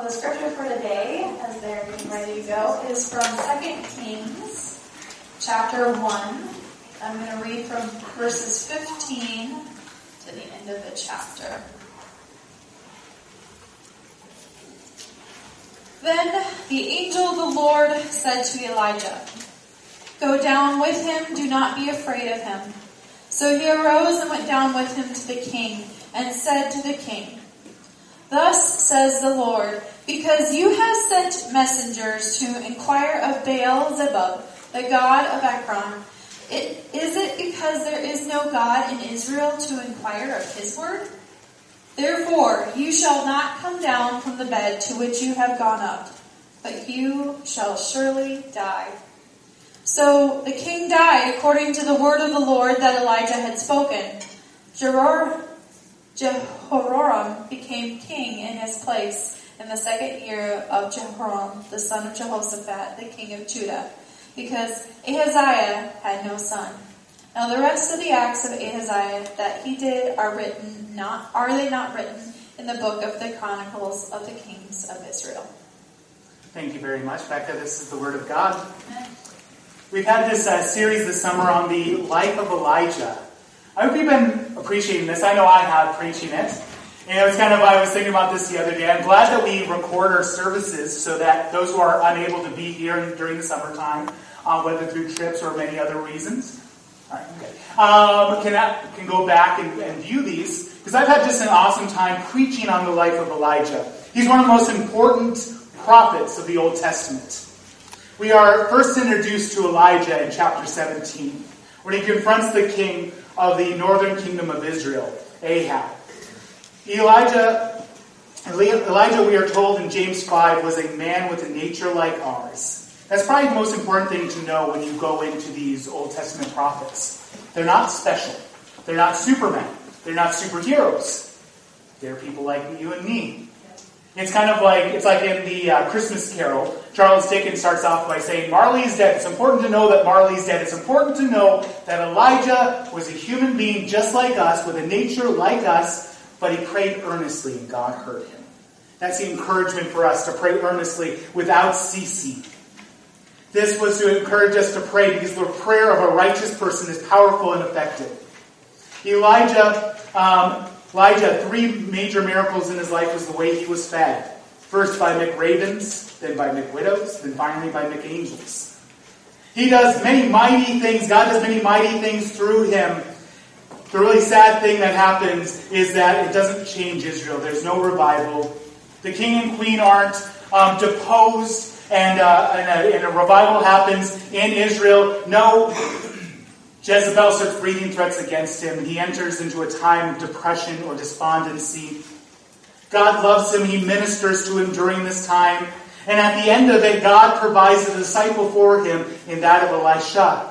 Well, the scripture for today, as they're getting ready to go, is from 2 Kings chapter 1. I'm going to read from verses 15 to the end of the chapter. Then the angel of the Lord said to Elijah, "Go down with him, do not be afraid of him." So he arose and went down with him to the king, and said to the king, "Thus says the Lord, because you have sent messengers to inquire of Baal-zebub, the god of Ekron, is it because there is no God in Israel to inquire of his word? Therefore, you shall not come down from the bed to which you have gone up, but you shall surely die." So the king died according to the word of the Lord that Elijah had spoken. Jehoram became king in his place in the second year of Jehoram, the son of Jehoshaphat, the king of Judah, because Ahaziah had no son. Now the rest of the acts of Ahaziah that he did are they not written in the book of the Chronicles of the Kings of Israel? Thank you very much, Becca. This is the Word of God. Amen. We've had this series this summer on the life of Elijah. I hope you've been appreciating this. I know I have, preaching it. You know, it's kind of, I was thinking about this the other day. I'm glad that we record our services so that those who are unable to be here during the summertime, whether through trips or many other reasons, can go back and view these, because I've had just an awesome time preaching on the life of Elijah. He's one of the most important prophets of the Old Testament. We are first introduced to Elijah in chapter 17, when he confronts the king of the northern kingdom of Israel, Ahab. Elijah, we are told in James 5, was a man with a nature like ours. That's probably the most important thing to know when you go into these Old Testament prophets. They're not special. They're not supermen. They're not superheroes. They're people like you and me. It's like in the Christmas Carol, Charles Dickens starts off by saying, "Marley is dead. It's important to know that Marley is dead. It's important to know that Elijah was a human being just like us, with a nature like us, but he prayed earnestly and God heard him." That's the encouragement for us, to pray earnestly without ceasing. This was to encourage us to pray, because the prayer of a righteous person is powerful and effective. Elijah, three major miracles in his life was the way he was fed. First by McRavens, then by McWidows, then finally by McAngels. He does many mighty things. God does many mighty things through him. The really sad thing that happens is that it doesn't change Israel. There's no revival. The king and queen aren't deposed. And a revival happens in Israel. No, Jezebel starts breathing threats against him. He enters into a time of depression or despondency. God loves him. He ministers to him during this time. And at the end of it, God provides a disciple for him in that of Elisha.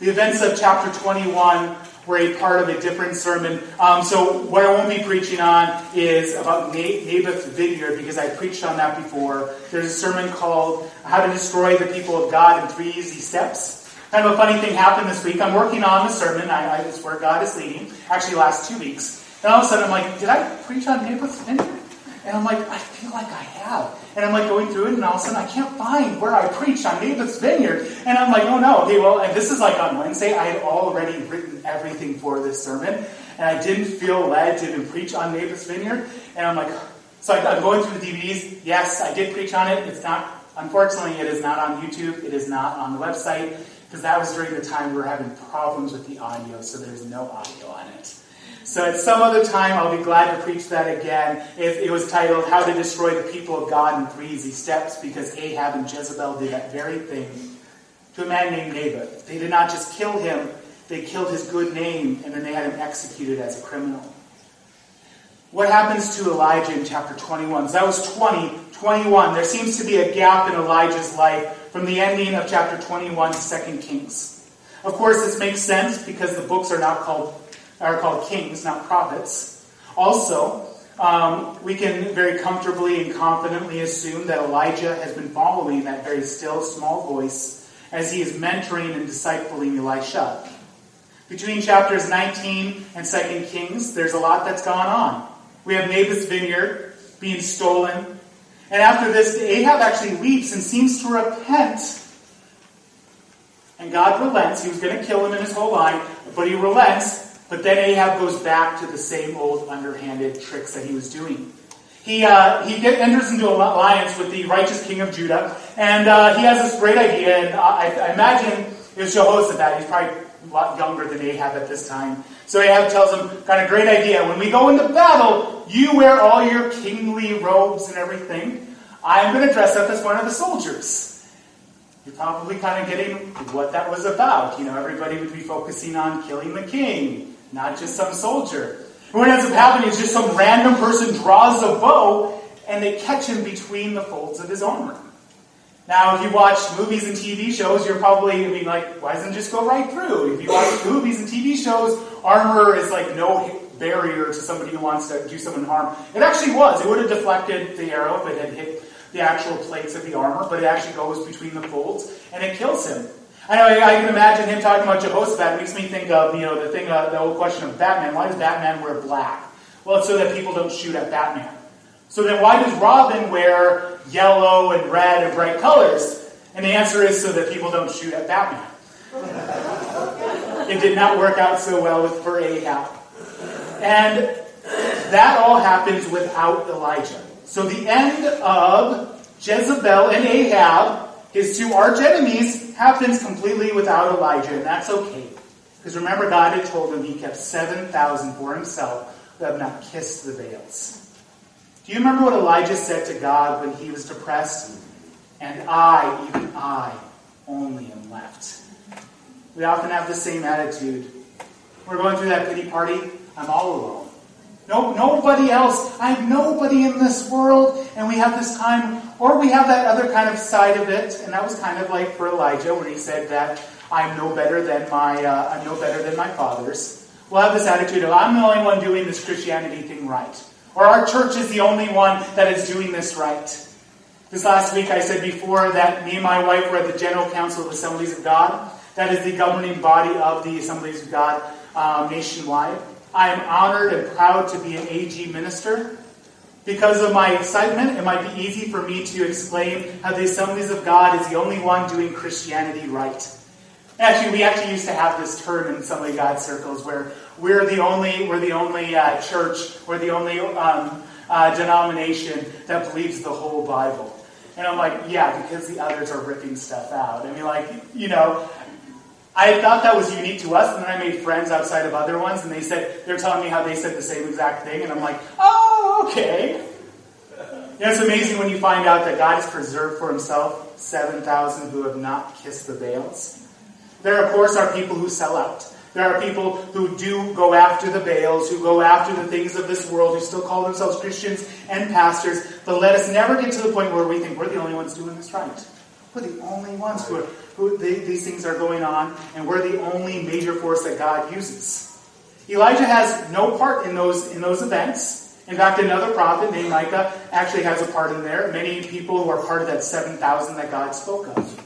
The events of chapter 21 were a part of a different sermon. So what I won't be preaching on is about Naboth's vineyard, because I preached on that before. There's a sermon called How to Destroy the People of God in 3 Easy Steps. Kind of a funny thing happened this week. I'm working on the sermon. I just where God is leading. Actually, last 2 weeks. And all of a sudden I'm like, did I preach on Naboth's vineyard? And I'm like, I feel like I have. And I'm like going through it, and all of a sudden I can't find where I preached on Naboth's vineyard. And I'm like, oh no, okay, well, and this is like on Wednesday. I had already written everything for this sermon, and I didn't feel led to even preach on Naboth's vineyard. And I'm like, so I'm going through the DVDs. Yes, I did preach on it. It's not, unfortunately, it is not on YouTube. It is not on the website, because that was during the time we were having problems with the audio, so there's no audio on it. So at some other time, I'll be glad to preach that again. It was titled, How to Destroy the People of God in 3 Easy Steps, because Ahab and Jezebel did that very thing to a man named Naboth. They did not just kill him, they killed his good name, and then they had him executed as a criminal. What happens to Elijah in chapter 21? So that was 21. There seems to be a gap in Elijah's life from the ending of chapter 21 to 2 Kings. Of course, this makes sense, because the books are called kings, not prophets. Also, we can very comfortably and confidently assume that Elijah has been following that very still, small voice as he is mentoring and discipling Elisha. Between chapters 19 and 2 Kings, there's a lot that's gone on. We have Naboth's vineyard being stolen. And after this, Ahab actually weeps and seems to repent. And God relents. He was going to kill him in his whole life, but he relents. But then Ahab goes back to the same old underhanded tricks that he was doing. He enters into an alliance with the righteous king of Judah, and he has this great idea, and I imagine it was Jehoshaphat. He's probably a lot younger than Ahab at this time. So Ahab tells him, kind of great idea. When we go into battle, you wear all your kingly robes and everything. I'm going to dress up as one of the soldiers. You're probably kind of getting what that was about. You know, everybody would be focusing on killing the king, not just some soldier. And what ends up happening is just some random person draws a bow, and they catch him between the folds of his armor. Now, if you watch movies and TV shows, you're probably, I mean, like, why doesn't it just go right through? If you watch movies and TV shows, armor is like no barrier to somebody who wants to do someone harm. It actually was. It would have deflected the arrow if it had hit the actual plates of the armor, but it actually goes between the folds, and it kills him. I know, I can imagine him talking about Jehoshaphat. It makes me think of, you know, the old question of Batman. Why does Batman wear black? Well, it's so that people don't shoot at Batman. So then why does Robin wear yellow and red and bright colors? And the answer is so that people don't shoot at Batman. It did not work out so well for Ahab. And that all happens without Elijah. So the end of Jezebel and Ahab, his two arch-enemies, happens completely without Elijah. And that's okay. Because remember, God had told him he kept 7,000 for himself who have not kissed the veils. Do you remember what Elijah said to God when he was depressed? And I, even I, only am left. We often have the same attitude. We're going through that pity party. I'm all alone. Nobody else. I have nobody in this world. And we have this time, or we have that other kind of side of it. And that was kind of like for Elijah when he said that I'm no better than my fathers. We'll have this attitude of I'm the only one doing this Christianity thing right. Or our church is the only one that is doing this right. This last week I said before that me and my wife were at the General Council of Assemblies of God. That is the governing body of the Assemblies of God nationwide. I am honored and proud to be an AG minister. Because of my excitement, it might be easy for me to explain how the Assemblies of God is the only one doing Christianity right. Actually, we actually used to have this term in Assembly of God circles where we're the only church, we're the only denomination that believes the whole Bible. And I'm like, yeah, because the others are ripping stuff out. I mean, like, you know, I thought that was unique to us, and then I made friends outside of other ones, and they're telling me how they said the same exact thing, and I'm like, oh, okay. You know, it's amazing when you find out that God has preserved for himself 7,000 who have not kissed the veils. There, of course, are people who sell out. There are people who do go after the Baals, who go after the things of this world, who still call themselves Christians and pastors. But let us never get to the point where we think we're the only ones doing this right. We're the only ones these things are going on, and we're the only major force that God uses. Elijah has no part in those events. In fact, another prophet named Micah actually has a part in there. Many people who are part of that 7,000 that God spoke of.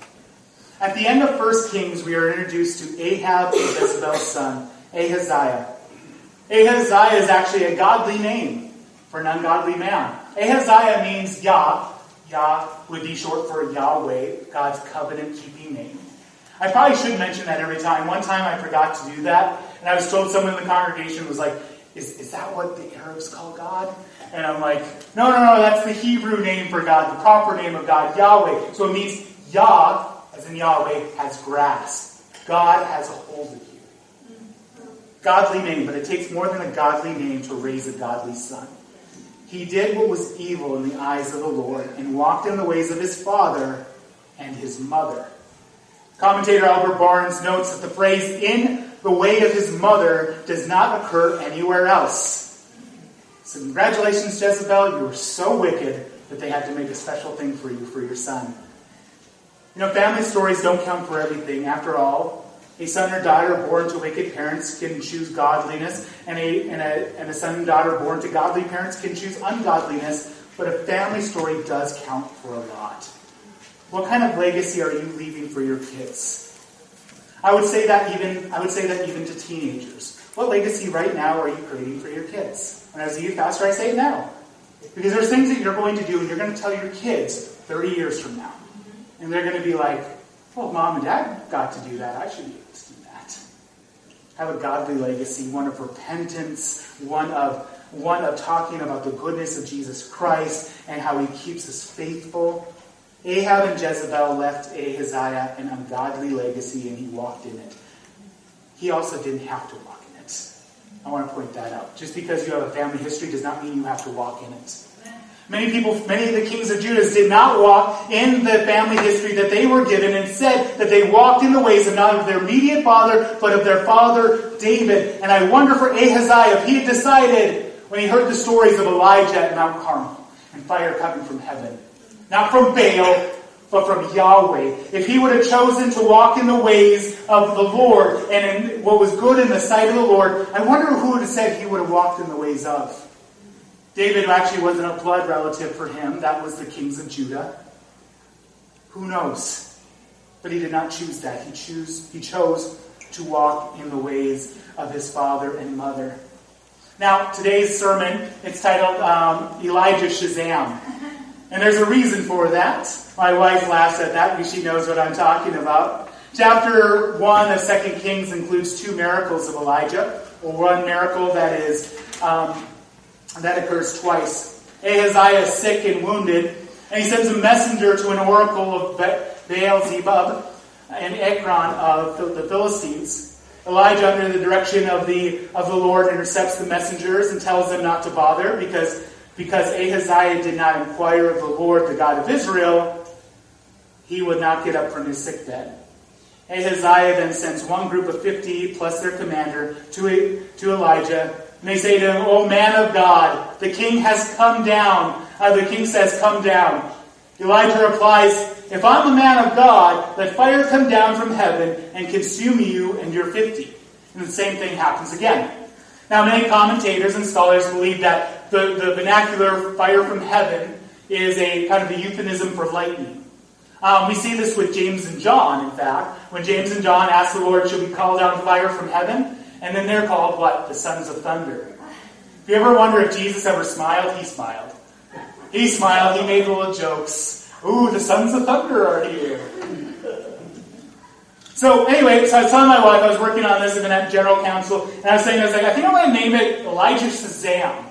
At the end of 1 Kings, we are introduced to Ahab and Jezebel's son, Ahaziah. Ahaziah is actually a godly name for an ungodly man. Ahaziah means Yah. Yah would be short for Yahweh, God's covenant-keeping name. I probably should mention that every time. One time I forgot to do that, and I was told someone in the congregation was like, is that what the Arabs call God? And I'm like, no, that's the Hebrew name for God, the proper name of God, Yahweh. So it means Yah, as in Yahweh, has grass. God has a hold of you. Godly name, but it takes more than a godly name to raise a godly son. He did what was evil in the eyes of the Lord and walked in the ways of his father and his mother. Commentator Albert Barnes notes that the phrase, in the way of his mother, does not occur anywhere else. So congratulations, Jezebel, you were so wicked that they had to make a special thing for you, for your son. You know, family stories don't count for everything. After all, a son or daughter born to wicked parents can choose godliness, and a son and daughter born to godly parents can choose ungodliness, but a family story does count for a lot. What kind of legacy are you leaving for your kids? I would say that even to teenagers. What legacy right now are you creating for your kids? When I was a youth pastor, I say it now. Because there's things that you're going to do and you're going to tell your kids 30 years from now. And they're going to be like, well, Mom and Dad got to do that. I should be able to do that. Have a godly legacy, one of repentance, one of talking about the goodness of Jesus Christ and how he keeps us faithful. Ahab and Jezebel left Ahaziah an ungodly legacy and he walked in it. He also didn't have to walk in it. I want to point that out. Just because you have a family history does not mean you have to walk in it. Many of the kings of Judah did not walk in the family history that they were given, and said that they walked in the ways of not of their immediate father, but of their father David. And I wonder for Ahaziah if he had decided, when he heard the stories of Elijah at Mount Carmel and fire coming from heaven, not from Baal, but from Yahweh, if he would have chosen to walk in the ways of the Lord and in what was good in the sight of the Lord, I wonder who would have said he would have walked in the ways of. David actually wasn't a blood relative for him. That was the kings of Judah. Who knows? But he did not choose that. He chose to walk in the ways of his father and mother. Now, today's sermon, it's titled Elijah Shazam. And there's a reason for that. My wife laughs at that because she knows what I'm talking about. Chapter 1 of 2 Kings includes two miracles of Elijah, or one miracle that occurs twice. Ahaziah is sick and wounded, and he sends a messenger to an oracle of Beelzebub in Ekron of the Philistines. Elijah, under the direction of the Lord, intercepts the messengers and tells them not to bother because Ahaziah did not inquire of the Lord, the God of Israel, he would not get up from his sickbed. Ahaziah then sends one group of 50 plus their commander to Elijah, and they say to him, "O man of God, the king has come down. The king says, come down." Elijah replies, "If I'm a man of God, let fire come down from heaven and consume you and your 50. And the same thing happens again. Now, many commentators and scholars believe that the vernacular fire from heaven is a kind of a euphemism for lightning. We see this with James and John, in fact. When James and John ask the Lord, should we call down fire from heaven? And then they're called, what? The sons of thunder. If you ever wonder if Jesus ever smiled, he smiled. He smiled, he made little jokes. Ooh, the sons of thunder are here. So I was telling my wife, I was working on this event at General Counsel, and I was saying, I think I'm going to name it Elijah Shazam.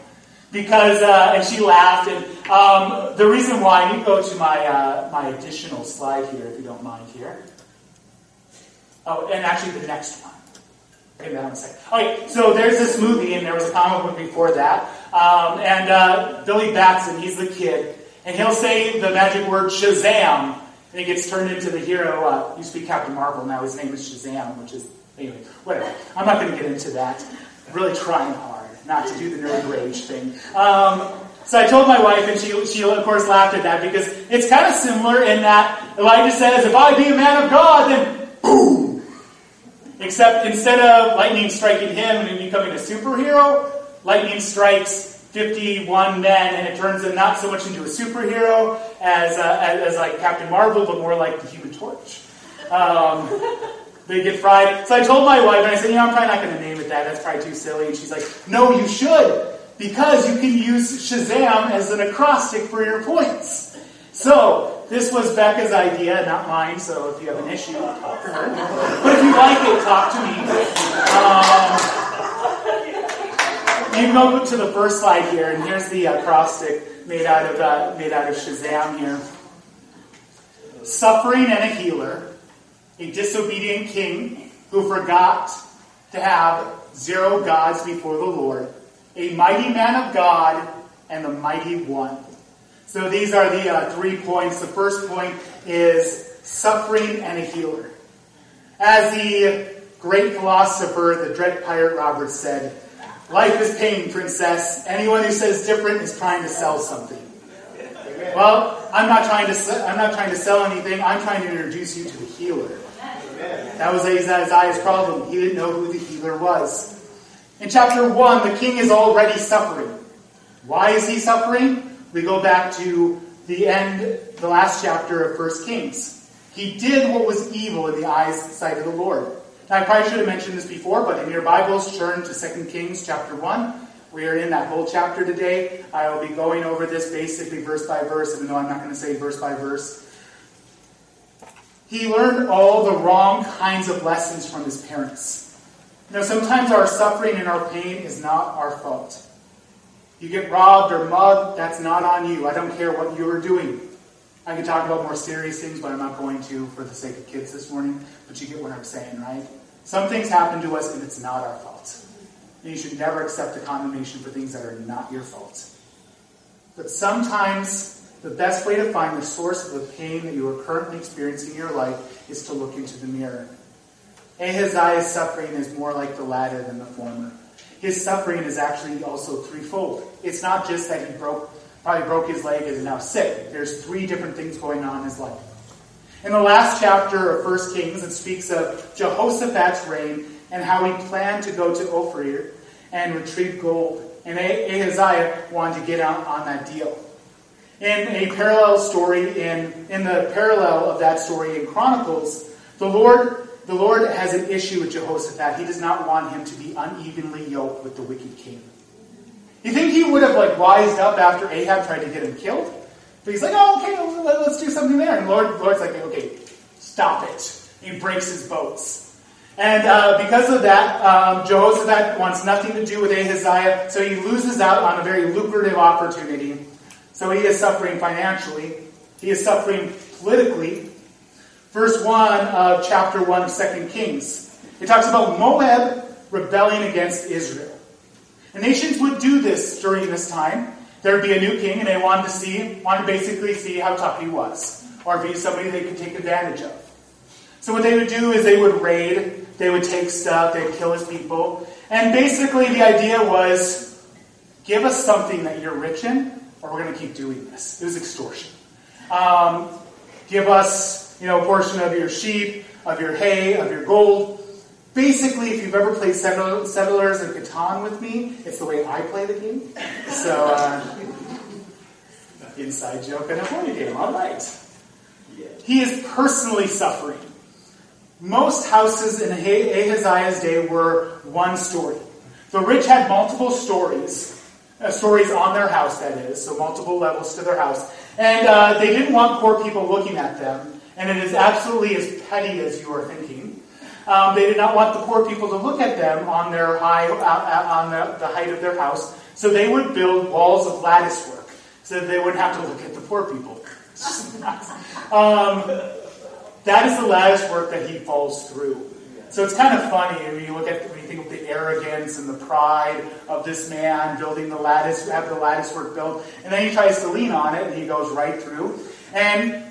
Because, and she laughed, and the reason why, you go to my additional slide here, if you don't mind here. Oh, and actually the next one. Okay, that one second. Okay, so there's this movie, and there was a comic book before that. And Billy Batson, he's the kid. And he'll say the magic word Shazam, and he gets turned into the hero. Used to be Captain Marvel, now his name is Shazam, which is, anyway, whatever. I'm not going to get into that. I'm really trying hard not to do the nerd rage thing. So I told my wife, and she of course laughed at that, because it's kind of similar in that Elijah says, if I be a man of God, then boom! Except instead of lightning striking him and him becoming a superhero, lightning strikes 51 men, and it turns them not so much into a superhero as like Captain Marvel, but more like the Human Torch. They get fried. So I told my wife, and I said, I'm probably not going to name it that. That's probably too silly. And she's like, no, you should, because you can use Shazam as an acrostic for your points. So this was Becca's idea, not mine. So if you have an issue, talk to her. But if you like it, talk to me. You go to the first slide here, and here's the acrostic made out of Shazam here. Suffering and a healer, a disobedient king who forgot to have zero gods before the Lord, a mighty man of God, and the mighty one. So these are the 3 points. The first point is suffering and a healer. As the great philosopher, the Dread Pirate Roberts said, life is pain, princess. Anyone who says different is trying to sell something. Well, I'm not trying to sell anything. I'm trying to introduce you to the healer. That was Ahaziah's problem. He didn't know who the healer was. In chapter 1, the king is already suffering. Why is he suffering? We go back to the last chapter of 1 Kings. He did what was evil in the sight of the Lord. I probably should have mentioned this before, but in your Bibles, turn to 2 Kings chapter 1. We are in that whole chapter today. I will be going over this basically verse by verse, even though I'm not going to say verse by verse. He learned all the wrong kinds of lessons from his parents. You know, sometimes our suffering and our pain is not our fault. You get robbed or mugged, that's not on you. I don't care what you are doing. I could talk about more serious things, but I'm not going to for the sake of kids this morning. But you get what I'm saying, right? Some things happen to us and it's not our fault. And you should never accept a condemnation for things that are not your fault. But sometimes the best way to find the source of the pain that you are currently experiencing in your life is to look into the mirror. Ahaziah's suffering is more like the latter than the former. His suffering is actually also threefold. It's not just that he probably broke his leg and is now sick. There's three different things going on in his life. In the last chapter of 1 Kings, it speaks of Jehoshaphat's reign and how he planned to go to Ophir and retrieve gold. And Ahaziah wanted to get out on that deal. In a parallel story, in the parallel of that story in Chronicles, the Lord has an issue with Jehoshaphat. He does not want him to be unevenly yoked with the wicked king. You think he would have wised up after Ahab tried to get him killed? But he's like, oh, okay, let's do something there. And the Lord's like, okay, stop it. He breaks his boats. And because of that, Jehoshaphat wants nothing to do with Ahaziah, so he loses out on a very lucrative opportunity. So he is suffering financially. He is suffering politically. Verse 1 of chapter 1 of 2 Kings. It talks about Moab rebelling against Israel. And nations would do this during this time. There would be a new king, and they wanted to basically see how tough he was. Or if he was somebody they could take advantage of. So what they would do is they would raid. They would take stuff. They would kill his people. And basically the idea was, give us something that you're rich in, or we're going to keep doing this. It was extortion. Give us, a portion of your sheep, of your hay, of your gold. Basically, if you've ever played Settlers of Catan with me, it's the way I play the game. So, inside joke and a funny game. All right. He is personally suffering. Most houses in Ahaziah's day were one story. The rich had multiple stories on their house, that is, so multiple levels to their house. And they didn't want poor people looking at them, and it is absolutely as petty as you are thinking. They did not want the poor people to look at them on their on the height of their house, so they would build walls of lattice work so that they wouldn't have to look at the poor people. That is the lattice work that he falls through. So it's kind of funny when you think of the arrogance and the pride of this man building the lattice, having the lattice work built, and then he tries to lean on it and he goes right through. And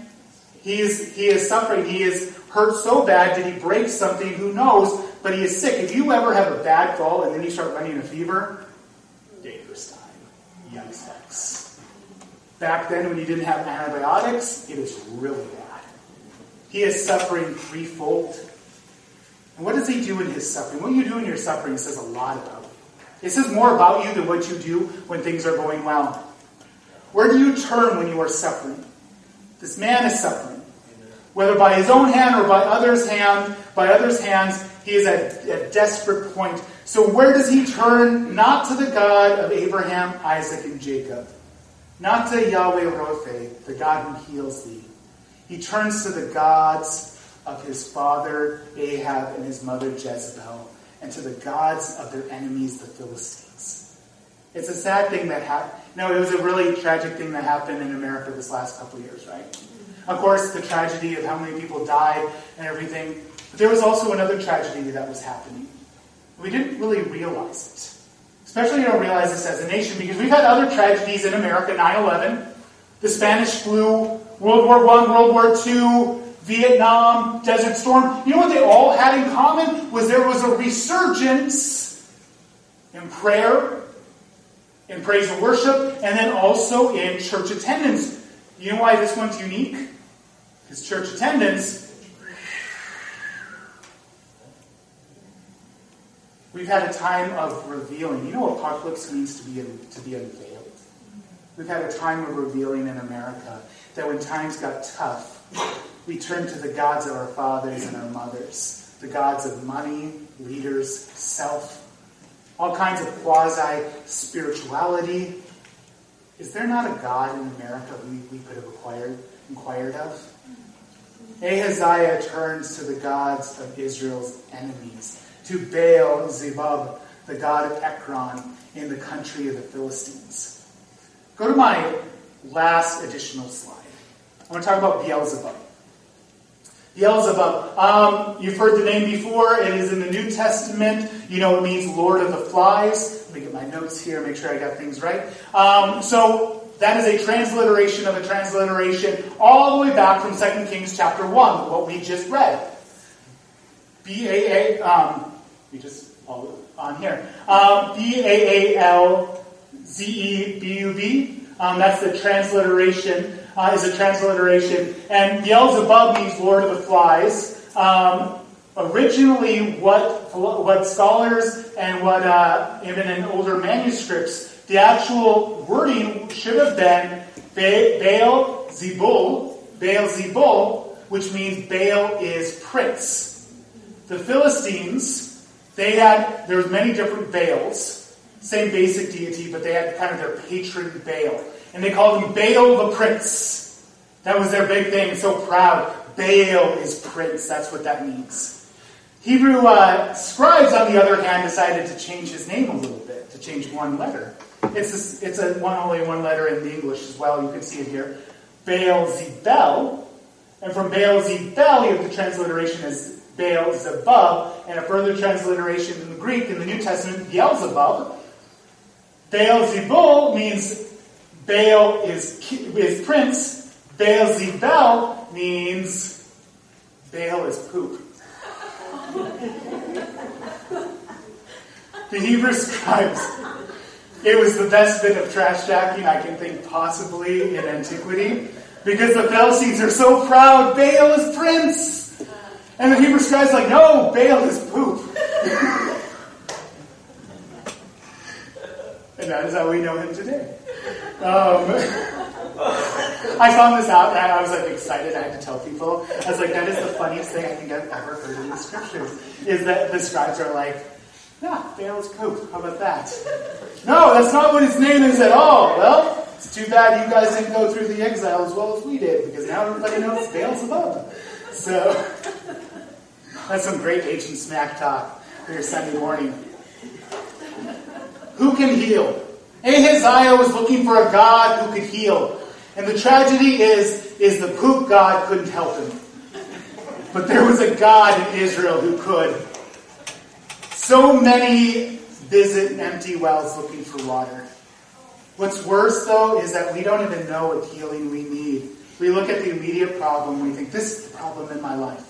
he is suffering. He is hurt so bad that he breaks something. Who knows? But he is sick. If you ever have a bad fall and then you start running a fever, dangerous time. Young sex. Back then, when you didn't have antibiotics, it is really bad. He is suffering threefold. And what does he do in his suffering? What you do in your suffering says a lot about you. It says more about you than what you do when things are going well. Where do you turn when you are suffering? This man is suffering. Whether by his own hand or by others' hands, he is at a desperate point. So where does he turn? Not to the God of Abraham, Isaac, and Jacob. Not to Yahweh Rophe, the God who heals thee. He turns to the gods of his father Ahab and his mother Jezebel, and to the gods of their enemies, the Philistines. It's a sad thing that happened. No, it was a really tragic thing that happened in America this last couple of years, right? Of course, the tragedy of how many people died and everything. But there was also another tragedy that was happening. We didn't really realize it. Especially we don't realize this as a nation, because we've had other tragedies in America, 9/11, the Spanish flu, World War I, World War II, Vietnam, Desert Storm. You know what they all had in common? Was there was a resurgence in prayer, in praise and worship, and then also in church attendance. You know why this one's unique? Because church attendance, we've had a time of revealing. You know what apocalypse means to be unveiled. We've had a time of revealing in America that when times got tough, we turn to the gods of our fathers and our mothers, the gods of money, leaders, self. all kinds of quasi-spirituality. Is there not a God in America we could have inquired of? Ahaziah turns to the gods of Israel's enemies, to Baal-zebub, the god of Ekron, in the country of the Philistines. Go to my last additional slide. I want to talk about Beelzebub. Beelzebub. You've heard the name before. It is in the New Testament. You know it means Lord of the Flies. Let me get my notes here, make sure I got things right. So that is a transliteration of a transliteration all the way back from 2 Kings chapter 1, what we just read. We just all on here. Baalzebub. That's the transliteration. Is a transliteration. And Beelzebub means Lord of the Flies. Originally, what scholars and what even in older manuscripts, the actual wording should have been Baal-zebul, which means Baal is prince. The Philistines, there was many different Baals, same basic deity, but they had kind of their patron Baal. And they called him Baal the Prince. That was their big thing. So proud. Baal is prince. That's what that means. Hebrew scribes, on the other hand, decided to change his name a little bit, to change one letter. It's only one letter in the English as well. You can see it here. Beelzebel. And from Beelzebel, you have the transliteration as Beelzebub, and a further transliteration in the Greek, in the New Testament, Beelzebub. Beelzebul means Baal is prince. Beelzebub means Baal is poop. The Hebrew scribes. It was the best bit of trash talking I can think possibly in antiquity, because the Philistines are so proud. Baal is prince, and the Hebrew scribes are like, no, Baal is poop. And that is how we know him today. I found this out and I was like excited. I had to tell people. I was like, that is the funniest thing I think I've ever heard in the scriptures, is that the scribes are like, yeah, Baal's poop. How about that? No, that's not what his name is at all. Well, it's too bad you guys didn't go through the exile as well as we did, because now everybody knows Beelzebub. So that's some great ancient smack talk for your Sunday morning. Who can heal? Ahaziah was looking for a God who could heal. And the tragedy is the poop God couldn't help him. But there was a God in Israel who could. So many visit empty wells looking for water. What's worse, though, is that we don't even know what healing we need. We look at the immediate problem and we think, this is the problem in my life.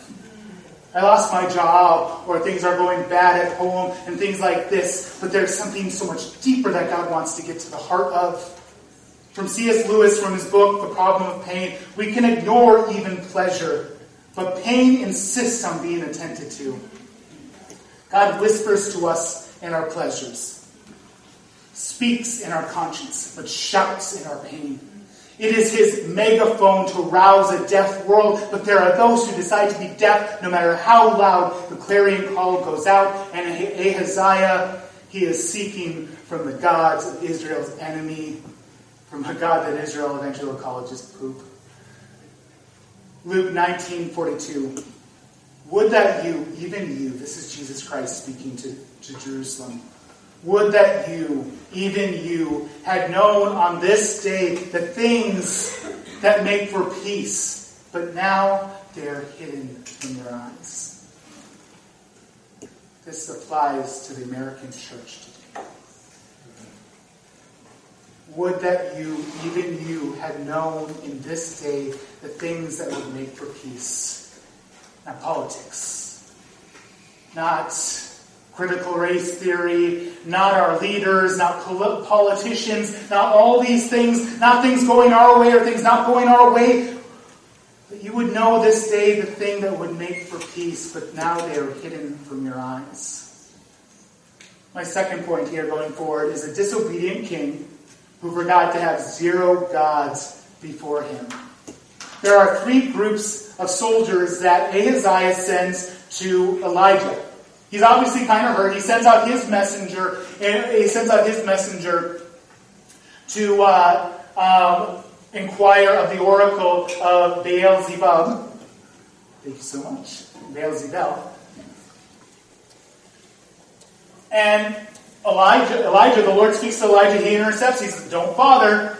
I lost my job, or things are going bad at home, and things like this. But there's something so much deeper that God wants to get to the heart of. From C.S. Lewis, from his book, The Problem of Pain, we can ignore even pleasure, but pain insists on being attended to. God whispers to us in our pleasures, speaks in our conscience, but shouts in our pain. It is his megaphone to rouse a deaf world, but there are those who decide to be deaf no matter how loud the clarion call goes out. And Ahaziah, he is seeking from the gods of Israel's enemy, from a god that Israel eventually will call just poop. Luke 19:42. Would that you, even you, this is Jesus Christ speaking to Jerusalem, would that you, even you, had known on this day the things that make for peace, but now they are hidden from your eyes. This applies to the American church today. Would that you, even you, had known in this day the things that would make for peace. Not politics. Not critical race theory, not our leaders, not politicians, not all these things, not things going our way or things not going our way. But you would know this day the thing that would make for peace, but now they are hidden from your eyes. My second point here going forward is a disobedient king who forgot to have zero gods before him. There are three groups of soldiers that Ahaziah sends to Elijah. He's obviously kind of hurt. He sends out his messenger. To inquire of the oracle of Beelzebub. Thank you so much, Beelzebub. And Elijah, the Lord speaks to Elijah. He intercepts. He says, "Don't bother.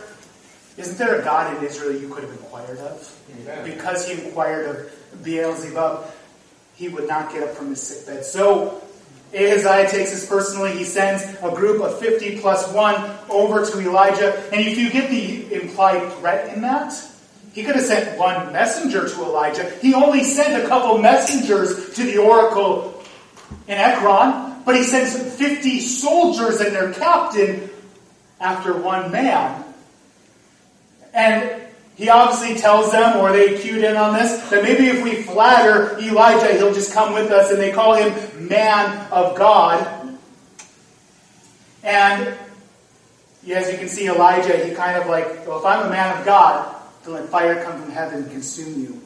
Isn't there a God in Israel you could have inquired of?" Amen. Because he inquired of Beelzebub, he would not get up from his sickbed. So Ahaziah takes this personally. He sends a group of 50 plus 1 over to Elijah. And if you get the implied threat in that, he could have sent one messenger to Elijah. He only sent a couple messengers to the oracle in Ekron, but he sends 50 soldiers and their captain after one man. And he obviously tells them, or they cued in on this, that maybe if we flatter Elijah, he'll just come with us. And they call him Man of God. And as you can see, Elijah, he kind of like, well, if I'm a man of God, then let fire come from heaven and consume you.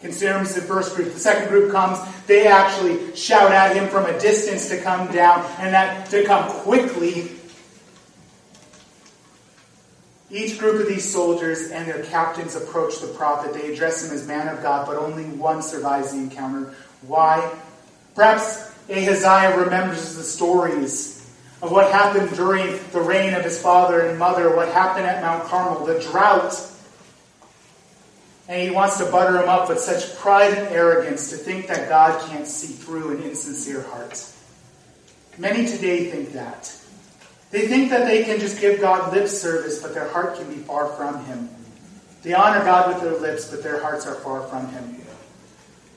Consumes the first group. The second group comes. They actually shout at him from a distance to come down, and that to come quickly. Each group of these soldiers and their captains approach the prophet. They address him as man of God, but only one survives the encounter. Why? Perhaps Ahaziah remembers the stories of what happened during the reign of his father and mother, what happened at Mount Carmel, the drought. And he wants to butter him up with such pride and arrogance to think that God can't see through an insincere heart. Many today think that. They think that they can just give God lip service, but their heart can be far from Him. They honor God with their lips, but their hearts are far from Him.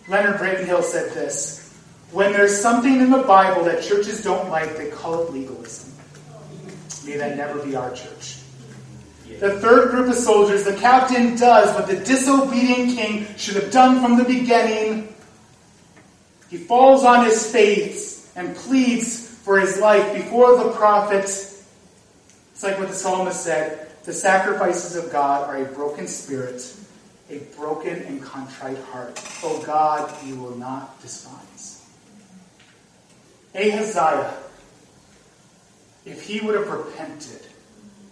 Leonard Ravenhill said this: "When there's something in the Bible that churches don't like, they call it legalism. May that never be our church." The third group of soldiers, the captain does what the disobedient king should have done from the beginning. He falls on his face and pleads for his life before the prophet. It's like what the psalmist said: the sacrifices of God are a broken spirit, a broken and contrite heart. O God, you will not despise. Ahaziah, if he would have repented,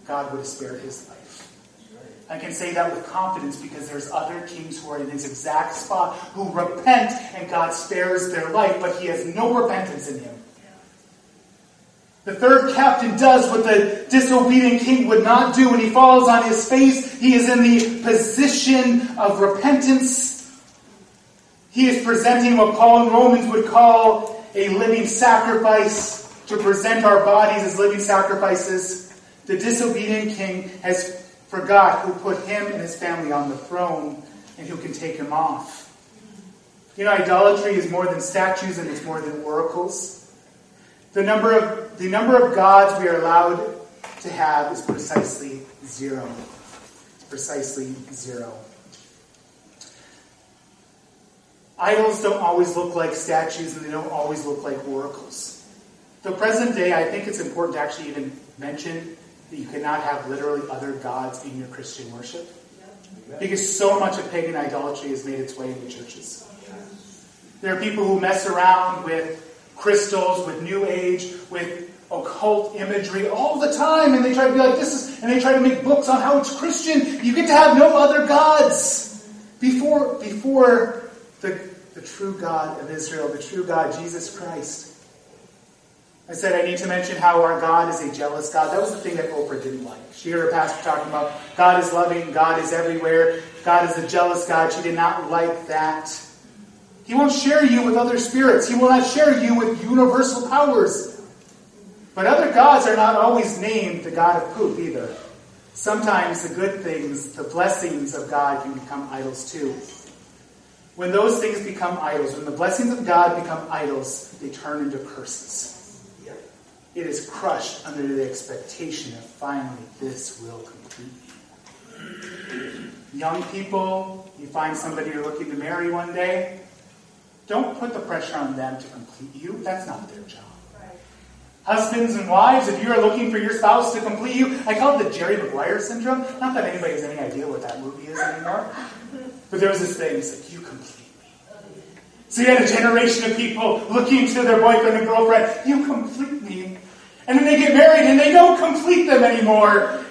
God would have spared his life. I can say that with confidence because there's other kings who are in this exact spot who repent and God spares their life, but he has no repentance in him. The third captain does what the disobedient king would not do. When he falls on his face, he is in the position of repentance. He is presenting what Paul in Romans would call a living sacrifice, to present our bodies as living sacrifices. The disobedient king has forgot who put him and his family on the throne and who can take him off. You know, idolatry is more than statues and it's more than oracles. The number of gods we are allowed to have is precisely zero. It's precisely zero. Idols don't always look like statues, and they don't always look like oracles. The present day, I think it's important to actually even mention that you cannot have literally other gods in your Christian worship, because so much of pagan idolatry has made its way into churches. There are people who mess around with crystals, with New Age, with occult imagery all the time, and they try to be like this is, and they try to make books on how it's Christian. You get to have no other gods before the true God of Israel, the true God, Jesus Christ. I said I need to mention how our God is a jealous God. That was the thing that Oprah didn't like. She heard her pastor talking about God is loving, God is everywhere, God is a jealous God. She did not like that. He won't share you with other spirits. He will not share you with universal powers. But other gods are not always named the God of poop either. Sometimes the good things, the blessings of God can become idols too. When those things become idols, when the blessings of God become idols, they turn into curses. It is crushed under the expectation that finally this will complete. Young people, you find somebody you're looking to marry one day, don't put the pressure on them to complete you. That's not their job. Right. Husbands and wives, if you are looking for your spouse to complete you, I call it the Jerry Maguire syndrome. Not that anybody has any idea what that movie is anymore. But there was this thing, it's like, you complete me. So you had a generation of people looking to their boyfriend and girlfriend. You complete me. And then they get married and they don't complete them anymore.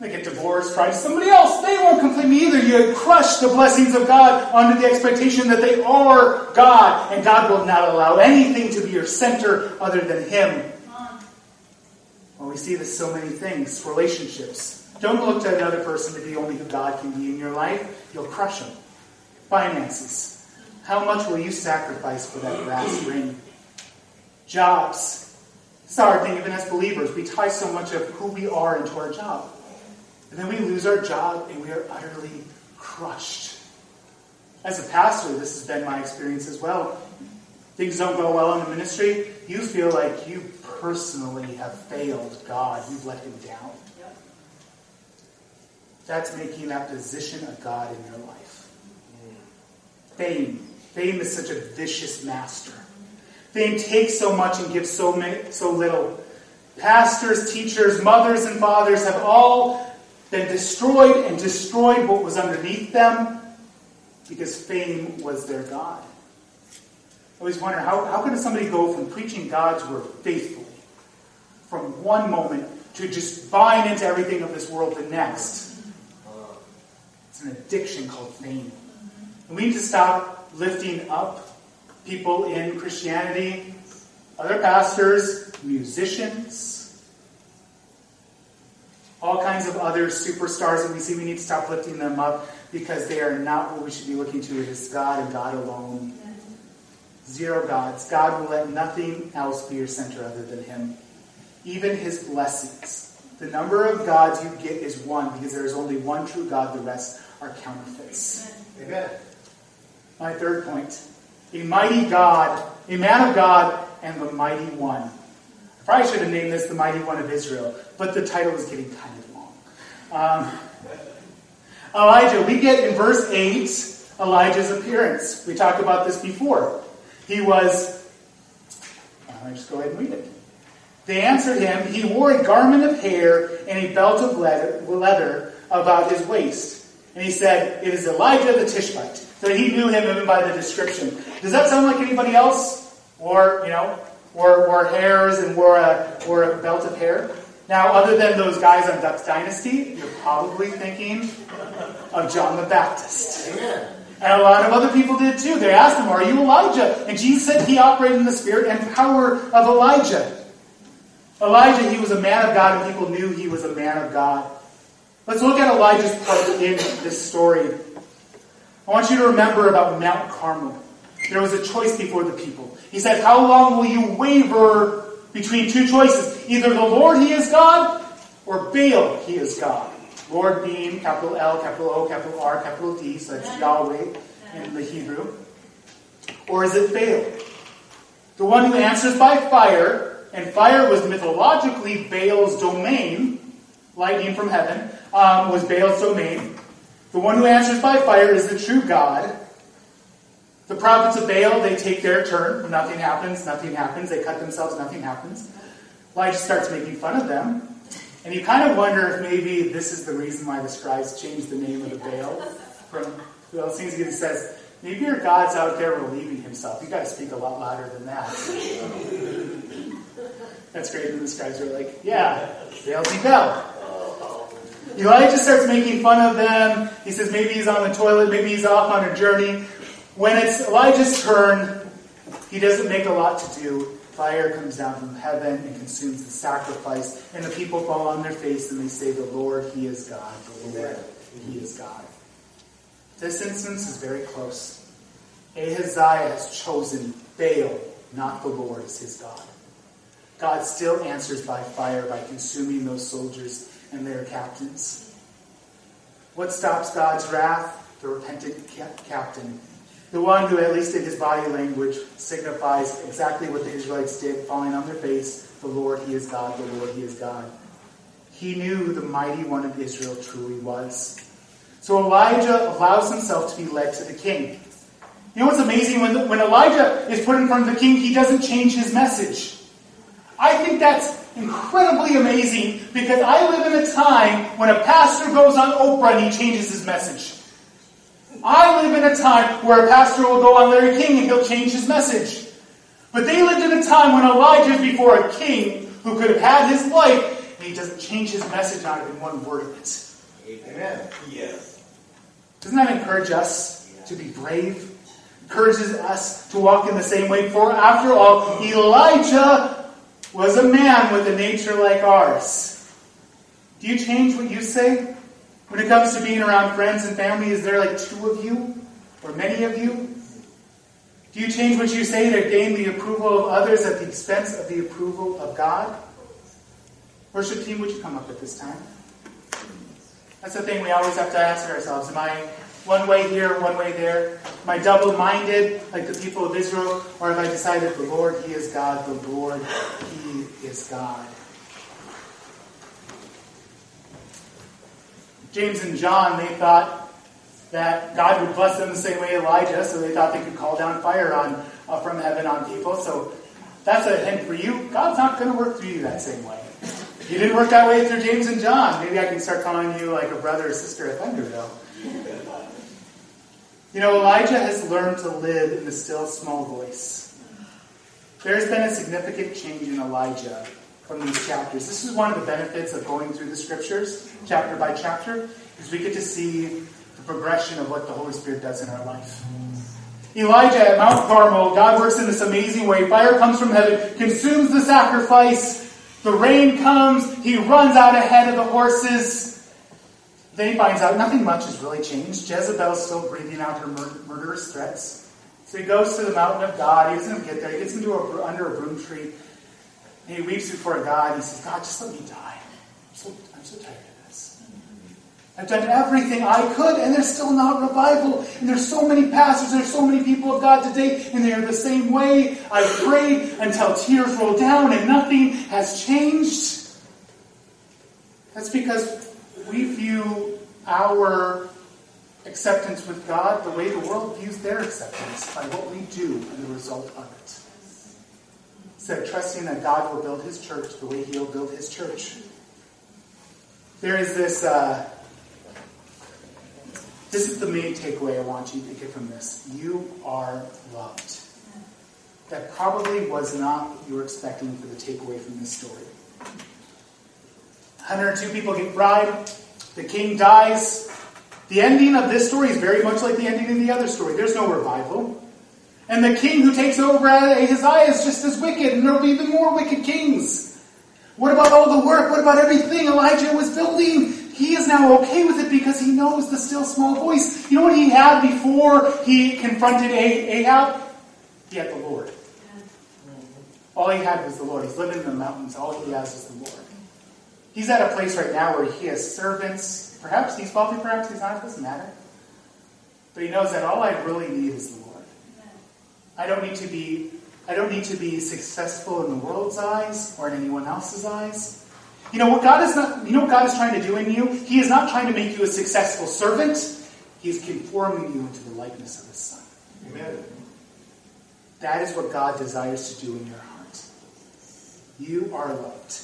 They get divorced, try somebody else. They won't complete me either. You crush the blessings of God under the expectation that they are God. And God will not allow anything to be your center other than Him. Well, we see this so many things. Relationships. Don't look to another person to be only who God can be in your life. You'll crush them. Finances. How much will you sacrifice for that brass ring? Jobs. It's a hard thing, even as believers. We tie so much of who we are into our job. And then we lose our job and we are utterly crushed. As a pastor, this has been my experience as well. Things don't go well in the ministry. You feel like you personally have failed God. You've let Him down. That's making that position of God in your life. Fame. Fame is such a vicious master. Fame takes so much and gives so little. Pastors, teachers, mothers, and fathers have all been destroyed what was underneath them because fame was their God. I always wonder, how could somebody go from preaching God's word faithfully from one moment to just buying into everything of this world the next? It's an addiction called fame. And we need to stop lifting up people in Christianity, other pastors, musicians, all kinds of other superstars that we see. We need to stop lifting them up because they are not what we should be looking to. It is God and God alone. Zero gods. God will let nothing else be your center other than Him. Even His blessings. The number of gods you get is one because there is only one true God. The rest are counterfeits. Amen. My third point. A mighty God, a man of God, and the mighty one. I probably should have named this the mighty one of Israel, but the title is getting kind of long. Elijah, we get in verse 8, Elijah's appearance. We talked about this before. He was, I'll just go ahead and read it. They answered him, he wore a garment of hair and a belt of leather about his waist. And he said, it is Elijah the Tishbite. So he knew him even by the description. Does that sound like anybody else? Or, you know, wore hairs and wore a belt of hair? Now, other than those guys on Duck Dynasty, you're probably thinking of John the Baptist. Amen. And a lot of other people did too. They asked him, are you Elijah? And Jesus said he operated in the spirit and power of Elijah. Elijah, he was a man of God, and people knew he was a man of God. Let's look at Elijah's part in this story. I want you to remember about Mount Carmel. There was a choice before the people. He said, how long will you waver between two choices? Either the Lord, He is God, or Baal, he is God. Lord being capital L, capital O, capital R, capital D, so that's Yahweh in the Hebrew. Or is it Baal? The one who answers by fire, and fire was mythologically Baal's domain, lightning from heaven, was Baal's domain. The one who answers by fire is the true God. The prophets of Baal, they take their turn. Nothing happens. They cut themselves, nothing happens. Elijah starts making fun of them. And you kind of wonder if maybe this is the reason why the scribes changed the name of the Baal. Well, it seems he says, maybe your God's out there relieving himself. You've got to speak a lot louder than that. That's great. And the scribes are like, yeah, Beelzebub. Elijah starts making fun of them. He says maybe he's on the toilet, maybe he's off on a journey. When it's Elijah's turn, he doesn't make a lot to do. Fire comes down from heaven and consumes the sacrifice, and the people fall on their face and they say, the Lord, He is God. The Lord, He is God. This instance is very close. Ahaziah has chosen Baal, not the Lord as his God. God still answers by fire, by consuming those soldiers and their captains. What stops God's wrath? The repentant captain. The one who, at least in his body language, signifies exactly what the Israelites did, falling on their face. The Lord, He is God. The Lord, He is God. He knew who the mighty one of Israel truly was. So Elijah allows himself to be led to the king. You know what's amazing? When Elijah is put in front of the king, he doesn't change his message. I think that's incredibly amazing, because I live in a time when a pastor goes on Oprah and he changes his message. I live in a time where a pastor will go on Larry King and he'll change his message. But they lived in a time when Elijah is before a king who could have had his life, and he doesn't change his message out of one word of it. Amen. Yes. Doesn't that encourage us to be brave? Encourages us to walk in the same way. For after all, Elijah was a man with a nature like ours. Do you change what you say? When it comes to being around friends and family, is there like two of you? Or many of you? Do you change what you say to gain the approval of others at the expense of the approval of God? Worship team, would you come up at this time? That's the thing we always have to ask ourselves. Am I one way here, one way there? Am I double-minded like the people of Israel? Or have I decided the Lord, He is God. The Lord, He is God. James and John, they thought that God would bless them the same way Elijah, so they thought they could call down fire on from heaven on people. So that's a hint for you. God's not going to work through you that same way. You didn't work that way through James and John. Maybe I can start calling you like a brother or sister at Thunderdome. You know, Elijah has learned to live in the still small voice. There's been a significant change in Elijah from these chapters. This is one of the benefits of going through the scriptures, chapter by chapter, is we get to see the progression of what the Holy Spirit does in our life. Elijah at Mount Carmel, God works in this amazing way. Fire comes from heaven, consumes the sacrifice. The rain comes, he runs out ahead of the horses. Then he finds out nothing much has really changed. Jezebel's still breathing out her murderous threats. So he goes to the mountain of God. He doesn't get there. He gets into under a broom tree. And he weeps before God. He says, God, just let me die. I'm so tired of this. I've done everything I could, and there's still not revival. And there's so many pastors, there's so many people of God today, and they are the same way. I've prayed until tears roll down, and nothing has changed. That's because we view our acceptance with God the way the world views their acceptance, by what we do and the result of it. Instead of trusting that God will build His church the way He'll build His church. There is this... This is the main takeaway I want you to get from this. You are loved. That probably was not what you were expecting for the takeaway from this story. 102 people get bribed. The king dies. The ending of this story is very much like the ending in the other story. There's no revival. And the king who takes over Ahaziah is just as wicked, and there will be even more wicked kings. What about all the work? What about everything Elijah was building? He is now okay with it because he knows the still small voice. You know what he had before he confronted Ahab? He had the Lord. All he had was the Lord. He's living in the mountains. All he has is the Lord. He's at a place right now where he has servants. Perhaps he's wealthy, perhaps he's not. It doesn't matter. But he knows that all I really need is the Lord. I don't need to be successful in the world's eyes or in anyone else's eyes. You know what God is not. You know what God is trying to do in you? He is not trying to make you a successful servant. He is conforming you into the likeness of His Son. Amen. That is what God desires to do in your heart. You are loved.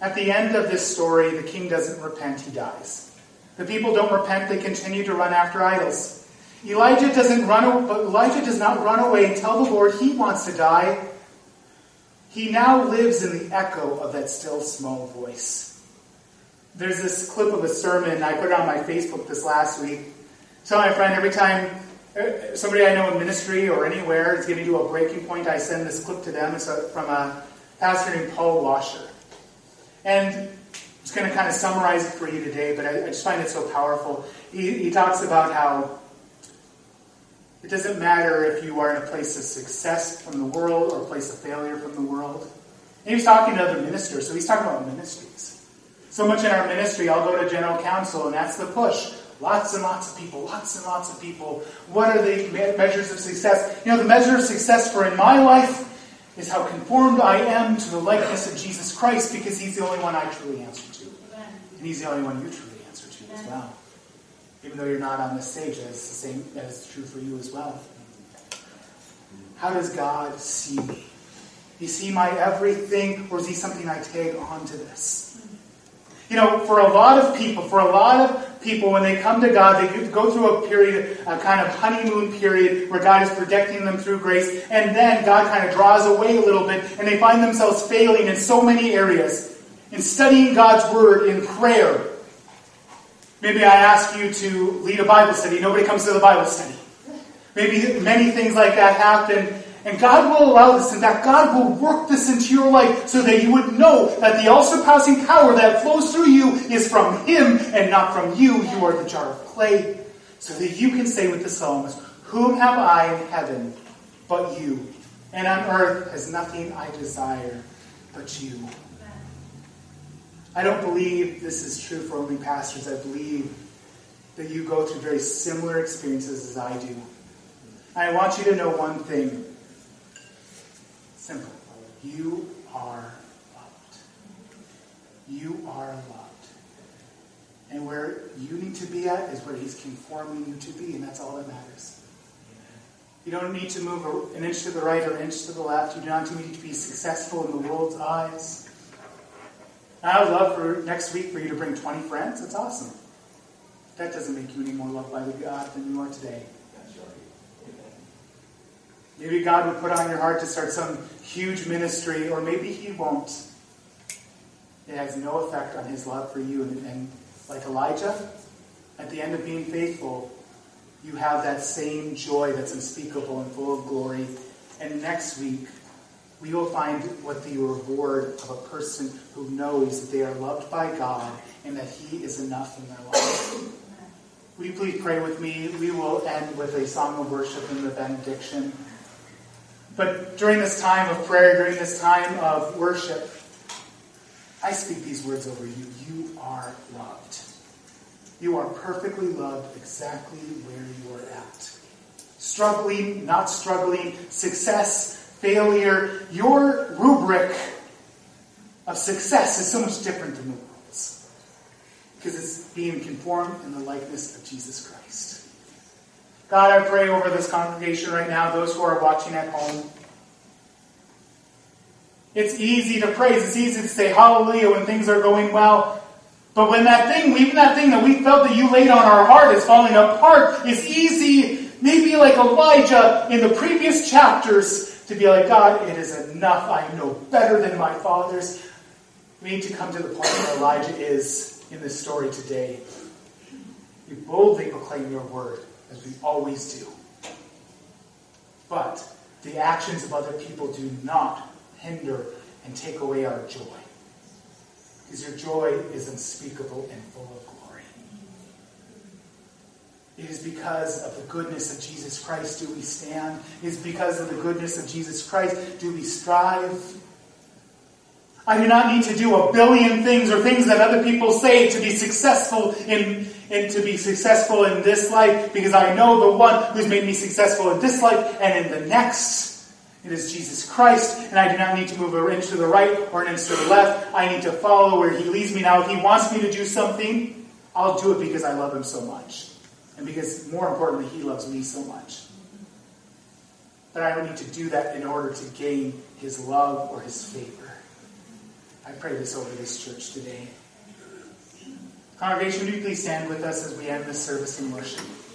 At the end of this story, the king doesn't repent, he dies. The people don't repent, they continue to run after idols. Elijah does not run away and tell the Lord he wants to die. He now lives in the echo of that still small voice. There's this clip of a sermon, I put it on my Facebook this last week. So my friend, every time somebody I know in ministry or anywhere is getting to a breaking point, I send this clip to them. It's from a pastor named Paul Washer. And I'm just going to kind of summarize it for you today, but I just find it so powerful. He talks about how it doesn't matter if you are in a place of success from the world or a place of failure from the world. And he was talking to other ministers, so he's talking about ministries. So much in our ministry, I'll go to general counsel, and that's the push. Lots and lots of people, lots and lots of people. What are the measures of success? You know, the measure of success for in my life is how conformed I am to the likeness of Jesus Christ, because He's the only one I truly answer to. And He's the only one you truly answer to as well. Even though you're not on this stage, that is true for you as well. How does God see me? Does He see my everything, or is He something I tag onto this? You know, for a lot of people, when they come to God, they go through a period, a kind of honeymoon period, where God is protecting them through grace, and then God kind of draws away a little bit, and they find themselves failing in so many areas. In studying God's Word in prayer, maybe I ask you to lead a Bible study. Nobody comes to the Bible study. Maybe many things like that happen. And God will allow this. In fact, God will work this into your life so that you would know that the all-surpassing power that flows through you is from Him and not from you. You are the jar of clay. So that you can say with the psalmist, "Whom have I in heaven but you? And on earth has nothing I desire but you." I don't believe this is true for only pastors. I believe that you go through very similar experiences as I do. I want you to know one thing. Simple. You are loved. You are loved. And where you need to be at is where He's conforming you to be, and that's all that matters. You don't need to move an inch to the right or an inch to the left. You do not need to be successful in the world's eyes. I would love for next week for you to bring 20 friends. That's awesome. That doesn't make you any more loved by God than you are today. Maybe God would put on your heart to start some huge ministry, or maybe He won't. It has no effect on His love for you. And like Elijah, at the end of being faithful, you have that same joy that's unspeakable and full of glory. And next week, we will find what the reward of a person who knows that they are loved by God and that He is enough in their life. Will you please pray with me? We will end with a song of worship and the benediction. But during this time of prayer, during this time of worship, I speak these words over you. You are loved. You are perfectly loved exactly where you are at. Struggling, not struggling, success, failure. Your rubric of success is so much different than the world's, because it's being conformed in the likeness of Jesus Christ. God, I pray over this congregation right now, those who are watching at home. It's easy to praise. It's easy to say hallelujah when things are going well. But when that thing, even that thing that we felt that you laid on our heart is falling apart, it's easy, maybe like Elijah in the previous chapters, to be like, God, it is enough. I know better than my fathers. We need to come to the point where Elijah is in this story today. We boldly proclaim your word, as we always do. But the actions of other people do not hinder and take away our joy, because your joy is unspeakable and full of glory. It is because of the goodness of Jesus Christ do we stand. It is because of the goodness of Jesus Christ do we strive. I do not need to do a billion things or things that other people say to be successful in this life, because I know the one who's made me successful in this life and in the next. It is Jesus Christ, and I do not need to move an inch to the right or an inch to the left. I need to follow where He leads me. Now, if He wants me to do something, I'll do it because I love Him so much, and because, more importantly, He loves me so much. But I don't need to do that in order to gain His love or His favor. I pray this over this church today. Congregation, do you please stand with us as we end this service in worship?